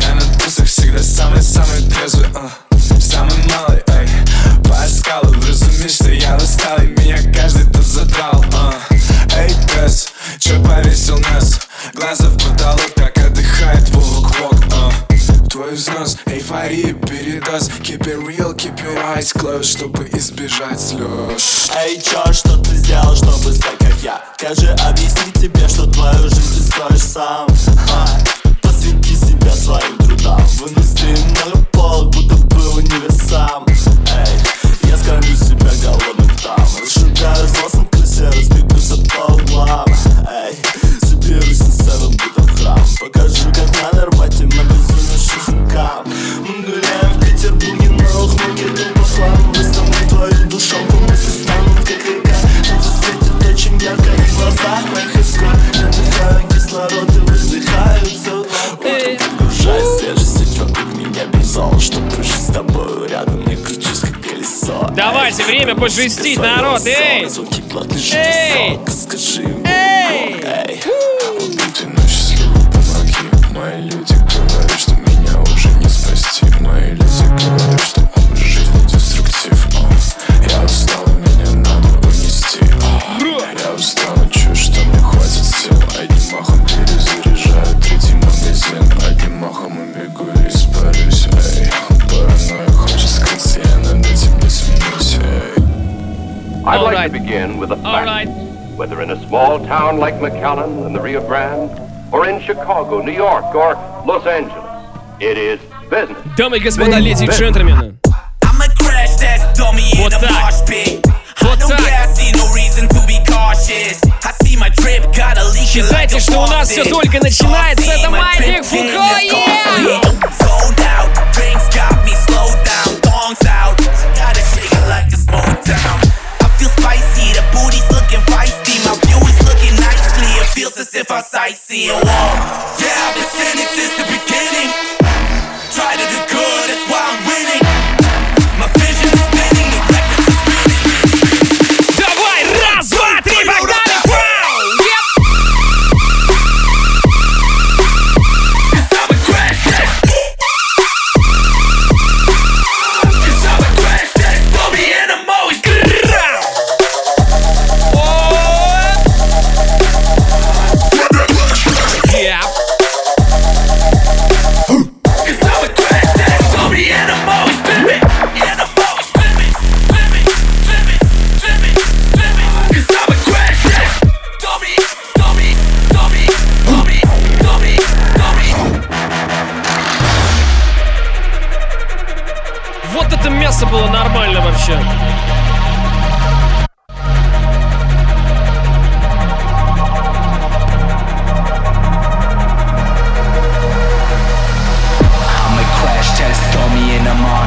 Я на тусах всегда самый-самый трезвый, а. Самый малый, эй. По скалу вразуми, что я устал, и меня каждый тут задрал, а. Эй, пес, чё повесил нас? Глаза в потолок, как отдыхает волк-вок, а. Твой взнос, эйфория, передоз. Keep it real, keep your eyes closed, чтобы избежать слез. Эй, чё, что ты сделал, чтобы стать как я? Как же объяснить тебе, что твою жизнь ты строишь сам? А, посвяти себя своим трудам. В индустрии много полок, будто был универсам. Эй, я скормлю себя голодным там. Расшибаю злостным крысе, разбегуся по углам. Эй, соберусь на сцену, будто в храм. Покажу, как надо рвать и много сукам. Мы гуляем в Петербурге, на ухмылке тупо хлам. Выставлю твою душонку, мысли станут как река. Солнце светит очень ярко, и в глазах моих искр. Надыхаю кислород и выдыхаю целую. Утром погружаюсь, свежесть вокруг меня бизон. Что прыжу с тобою рядом, я кручусь как колесо. Давайте, эй, время пожестить, народ, эй! Звуки плотный эй! Высок, скажи ему, эй! Эй! А вот будь иной счастливый, помоги, мои люди говорят, что мои люди говорят, что образ жизни деструктив, о. Я устал, меня надо унести, о. Я устал, чую, что мне хватит сил. Одним махом перезаряжаю третий магазин. Одним махом убегу и испарюсь, эй. Паранойя хочет скрыться, я над этим не смеюсь, эй. I'd like to begin with a fact. Whether in a small town like McAllen in the Rio Grande, or in Chicago, New York, or Los Angeles, it is business. Дамы и господа, леди и джентльмены. Вот так. Вот так. Считайте, что у нас все только начинается. Это Маятник Фуко, yeah! Try to do good, that's why I'm winning. My vision is spinning, the records are spinning. Давай, раз, два, три, погнали! Cause I'm a greatest. Cause I'm a greatest. Throw me in, I'm always good. Yeah. Мясо было нормально вообще.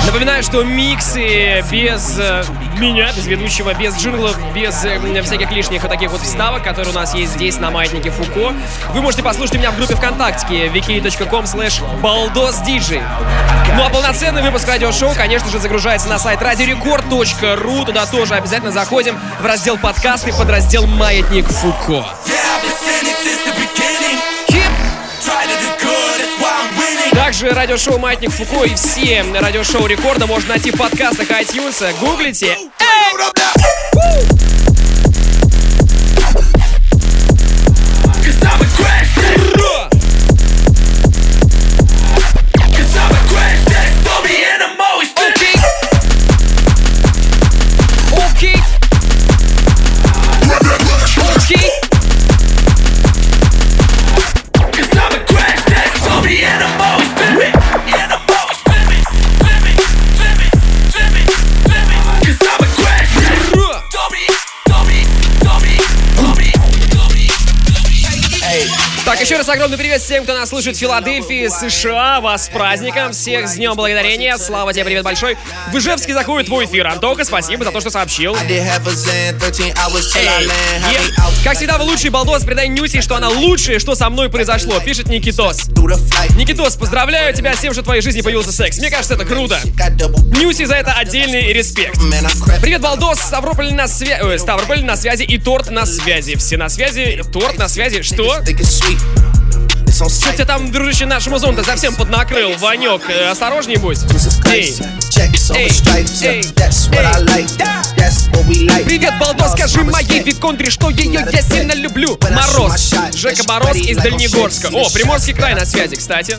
Напоминаю, что миксы без э, меня, без ведущего, без джинглов, без э, всяких лишних вот таких вот вставок, которые у нас есть здесь на Маятнике Фуко. Вы можете послушать меня в группе ВКонтакте вики точка ком слэш балдос диджей. Ну а полноценный выпуск радиошоу, конечно же, загружается на сайт радио рекорд точка ру. Туда тоже обязательно заходим в раздел подкасты под раздел Маятник Фуко. Также радиошоу «Маятник Фуко» и все радиошоу «Рекорда» можно найти в подкастах iTunes. Гуглите. Так, еще раз огромный привет всем, кто нас слушает в Филадельфии, США. Вас с праздником, всех с Днем Благодарения. Слава тебе, привет большой. В Ижевске заходит твой эфир. Антоха, спасибо за то, что сообщил. Эй, yeah. Как всегда, вы лучший, Балдос. Передай Нюси, что она лучшая, что со мной произошло, пишет Никитос. Никитос, поздравляю тебя с тем, что в твоей жизни появился секс. Мне кажется, это круто. Нюси за это отдельный респект. Привет, Балдос. Ставрополь на, свя... Ой, Ставрополь на связи и торт на связи. Все на связи, торт на связи. Что? Что тебя там, дружище, наш музон-то совсем поднакрыл, Ванек? Осторожней будь. Эй. Эй, эй, эй. Привет, Балдос, скажи моей Виконтре, что ее я сильно люблю. Мороз, Жека Мороз из Дальнегорска. О, Приморский край на связи, кстати.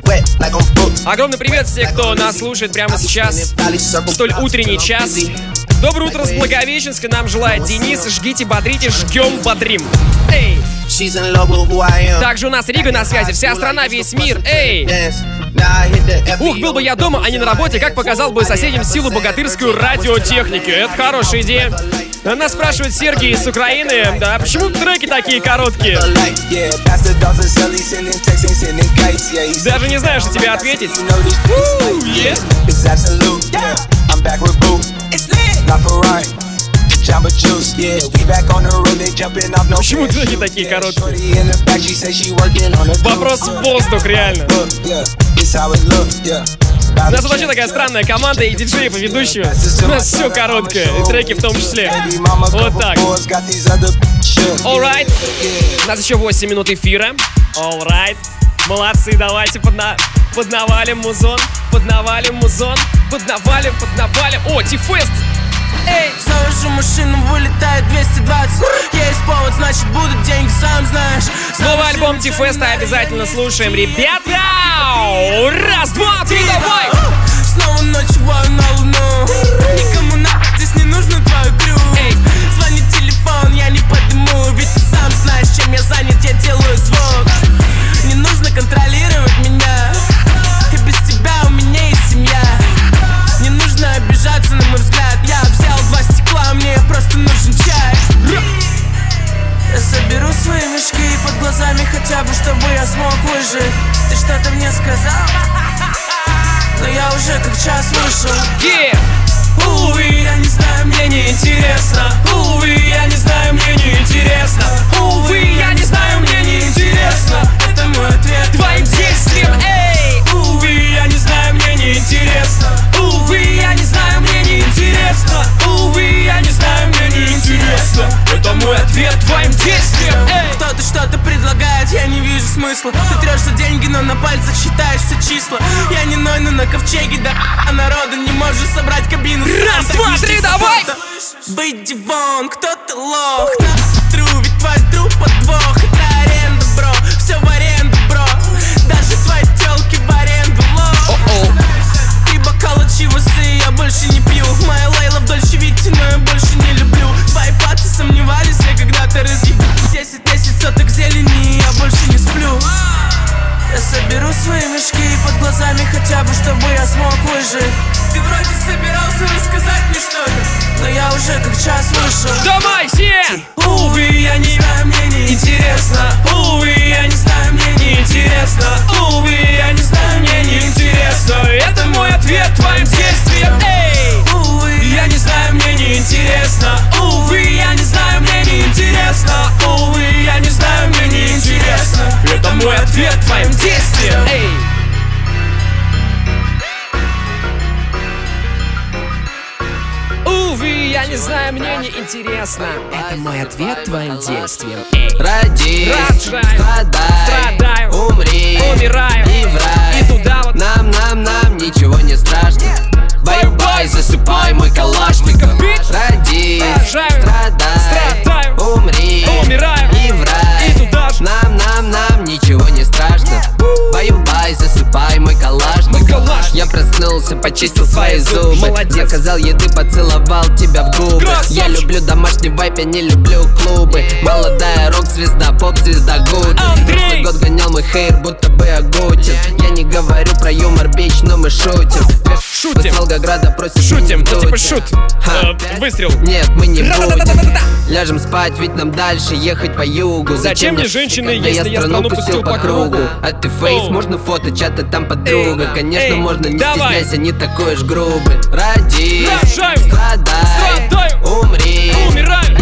Огромный привет всем, кто нас слушает прямо сейчас, в столь утренний час. Доброе утро с Благовещенска, нам желает Денис. Жгите, бодрите, жгем, бодрим. Эй. Также у нас Рига на связи, вся страна, весь мир, эй! Ух, был бы я дома, а не на работе, как показал бы соседям силу богатырскую радиотехники. Это хорошая идея. Нас спрашивает Сергей из Украины, да, почему треки такие короткие? Даже не знаю, что тебе ответить. У-у-у, yeah. Почему треки такие короткие? Вопрос в воздух, реально. У нас вообще такая странная команда, и диджеев, и ведущих. У нас все короткое, и треки в том числе. Вот так. Alright. У нас еще восемь минут эфира. Alright. Молодцы, давайте подна... поднавалим музон. Поднавалим музон. Поднавалим, поднавалим. О, T-Fest. Эй, снаружи машина вылетает двести двадцать. Есть повод, значит будут деньги, сам знаешь. Новый альбом T-Fest обязательно слушаем, ребята! Раз, два, три, давай! Снова ночеваю на луну. Никому нахуй здесь не нужно твою крю. Звонит телефон, я не подниму. Ведь ты сам знаешь, чем я занят, я делаю звук. Не нужно контролировать меня. И без тебя у меня есть семья. Не нужно обижаться на мой взгляд. Я взял два стекла, мне просто нужен чай. Я соберу свои мешки под глазами хотя бы, чтобы я смог выжить. Ты что-то мне сказал, но я уже как час вышел. Yeah. Увы, я не знаю, мне не интересно. Увы, я не знаю, мне не интересно. Увы, я не знаю, мне не интересно. Это мой ответ твоим действиям, эй. Увы, я не знаю, мне не интересно. Увы, я не знаю, мне не интересно. Увы, я не знаю, мне не интересно. Это мой ответ твоим действиям, эй. Кто-то что-то предлагает, я не вижу смысла. Ты трешься деньги, но на пальцах считаешь все числа. Я не ной, но на ковчеге, да. А народу не можешь собрать кабину. Раз, два, три, давай! Выйди вон, кто-то лох. На тру, ведь твой труп подвох. Это аренда, бро, все в аренду, бро. Даже твои тёлки в аренду, лох. Три бокала чивасы, я больше не пью. Моя Лейла в Дольче Витте, но я больше не люблю. Твои пацы сомневались, я когда-то разъебал. Десять-десять соток зелени, я больше не сплю. Я соберу свои мешки под глазами хотя бы, чтобы я смог выжить. Ты вроде собирался рассказать мне что-то, но я уже как час вышел. Давай, все! Увы, я не знаю, мне не интересно. Увы, я не знаю, мне не интересно. Увы, я не знаю, мне не интересно. Это мой ответ твоим действиям, эй! Увы, я не знаю, мне не интересно. Увы, я не знаю, мне не интересно. Увы, я не знаю, мне не интересно. Это мой ответ твоим действиям, эй! Увы, я не знаю, мне не интересно. Это мой ответ твоим действиям. Роди, страдай, умри, умираю, и в рай. И туда вот. Нам, нам, нам ничего не страшно. Бай-бай, засыпай, мой калашников. Роди, страдай, умри, умираю, и в рай. И туда же. Нам, нам, нам ничего не страшно. Бай-бай, засыпай, мой калашников. Я проснулся, почистил свои зубы. Молодец. Заказал еды, поцеловал тебя в губы. Красавчик. Я люблю домашний вайп, я не люблю клубы. Молодая рок-звезда, поп-звезда Гуд. Прошлый год гонял мой хейр, будто бы огутит. Я не говорю про юмор, бич, но мы шутим. Шутим. Шутим, ну типа шут. Э, выстрел. Нет, мы не будем. Ляжем спать, ведь нам дальше ехать по югу. Зачем мне женщины, если я страну пустил по кругу? А ты фейс, можно фото, чата там подруга. Конечно, можно, не стесняйся, не такой уж грубый. Родись, страдай, умри, и в рай.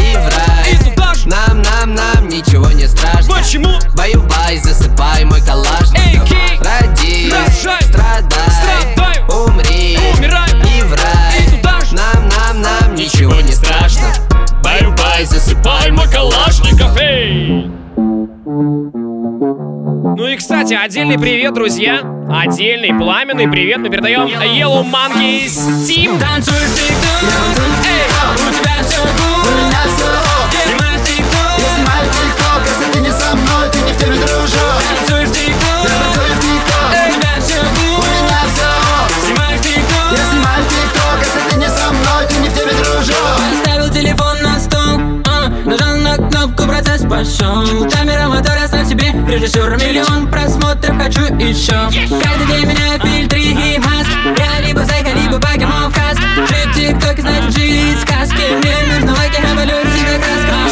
Нам, нам, нам ничего не страшно. Почему? Баю-бай, засыпай мой калаш. Эй, кей, роди, страдай, умри, умирай, и в рай. Нам, нам, нам ничего не страшно. Баю-бай, засыпай мой калашников. Эй! Ну и, кстати, отдельный привет, друзья. Отдельный пламенный привет мы передаем Yellow Monkey Team. Танцуй, эй, у тебя все гуд, у меня все. Если ты не со мной, ты не в теме, дружок. Танцуешь тик-ток, я танцую в тик-ток. У тебя все гуд, у меня все ок. Снимаешь тик-ток, я снимаю тик-ток. Если ты не со мной, ты не в теме, дружок. Поставил телефон на стол, а, нажал на кнопку, процесс пошел. Камера, мотор, оставь себе, режиссер. Миллион просмотров, хочу еще. Каждый день меня фильтры и маск. Я либо зайка, либо покемон в каск. Жить в тик-токе, значит жить в каске. Мне нужно лайки, я болю тебя каском.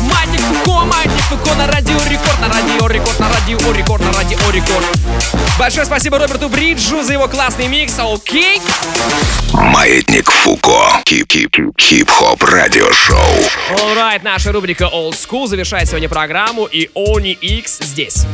Маятник Фуко, Маятник Фуко на Радио Рекорд, на Радио Рекорд, на Радио Рекорд, на Радио Рекорд. Большое спасибо Роберту Бриджу за его классный микс, окей? Маятник Фуко, хип-хоп радиошоу. Alright, наша рубрика Old School завершает сегодня программу, и Onyx здесь.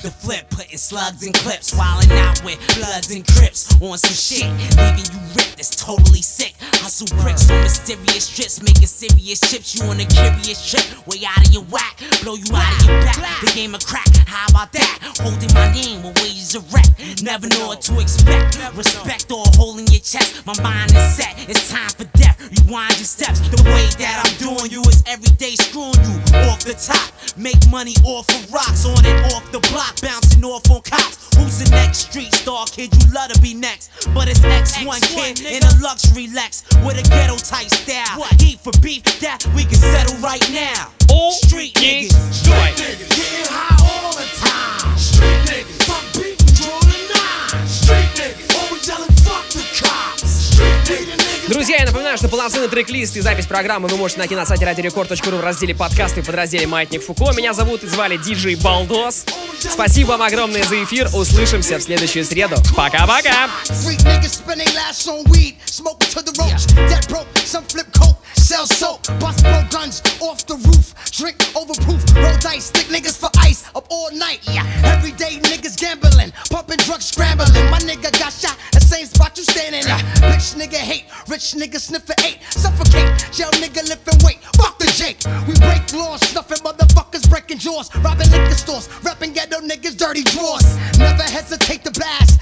The flip, putting slugs and clips, wildin' out with bloods and crips on some shit, leaving you ripped, it's totally sick. Hustle bricks on mysterious trips, making serious chips. You on a curious trip, way out of your whack, blow you out of your back. The game of crack, how about that? Holding my name with ways of wreck. Never know what to expect. Respect or a hole in your chest. My mind is set, it's time for death. Rewind your steps. The way that I'm doing you is every day screwing you off the top. Make money off of rocks, on and off the block. Bouncing off on cops. Who's the next street star kid? You love to be next, but it's X one kid in a luxury Lex with a ghetto type style. What? Heat for beef that we can settle right now. All street niggas, street niggas, getting high all the time. Street niggas, fuck beef and draw the nine. Street niggas, always yelling fuck the cops. Street niggas. Друзья, я напоминаю, что полноценный трек-лист и запись программы вы можете найти на сайте радио рекорд точка ру в разделе подкасты в подразделе «Маятник Фуко». Меня зовут и звали Диджей Балдос. Спасибо вам огромное за эфир. Услышимся в следующую среду. Пока-пока! Nigga sniffing eight, suffocate, jail nigga lifting weight, fuck the Jake. We break laws, snuffing motherfuckers, breaking jaws, robbing liquor stores, rapping ghetto niggas' dirty drawers. Never hesitate to blast.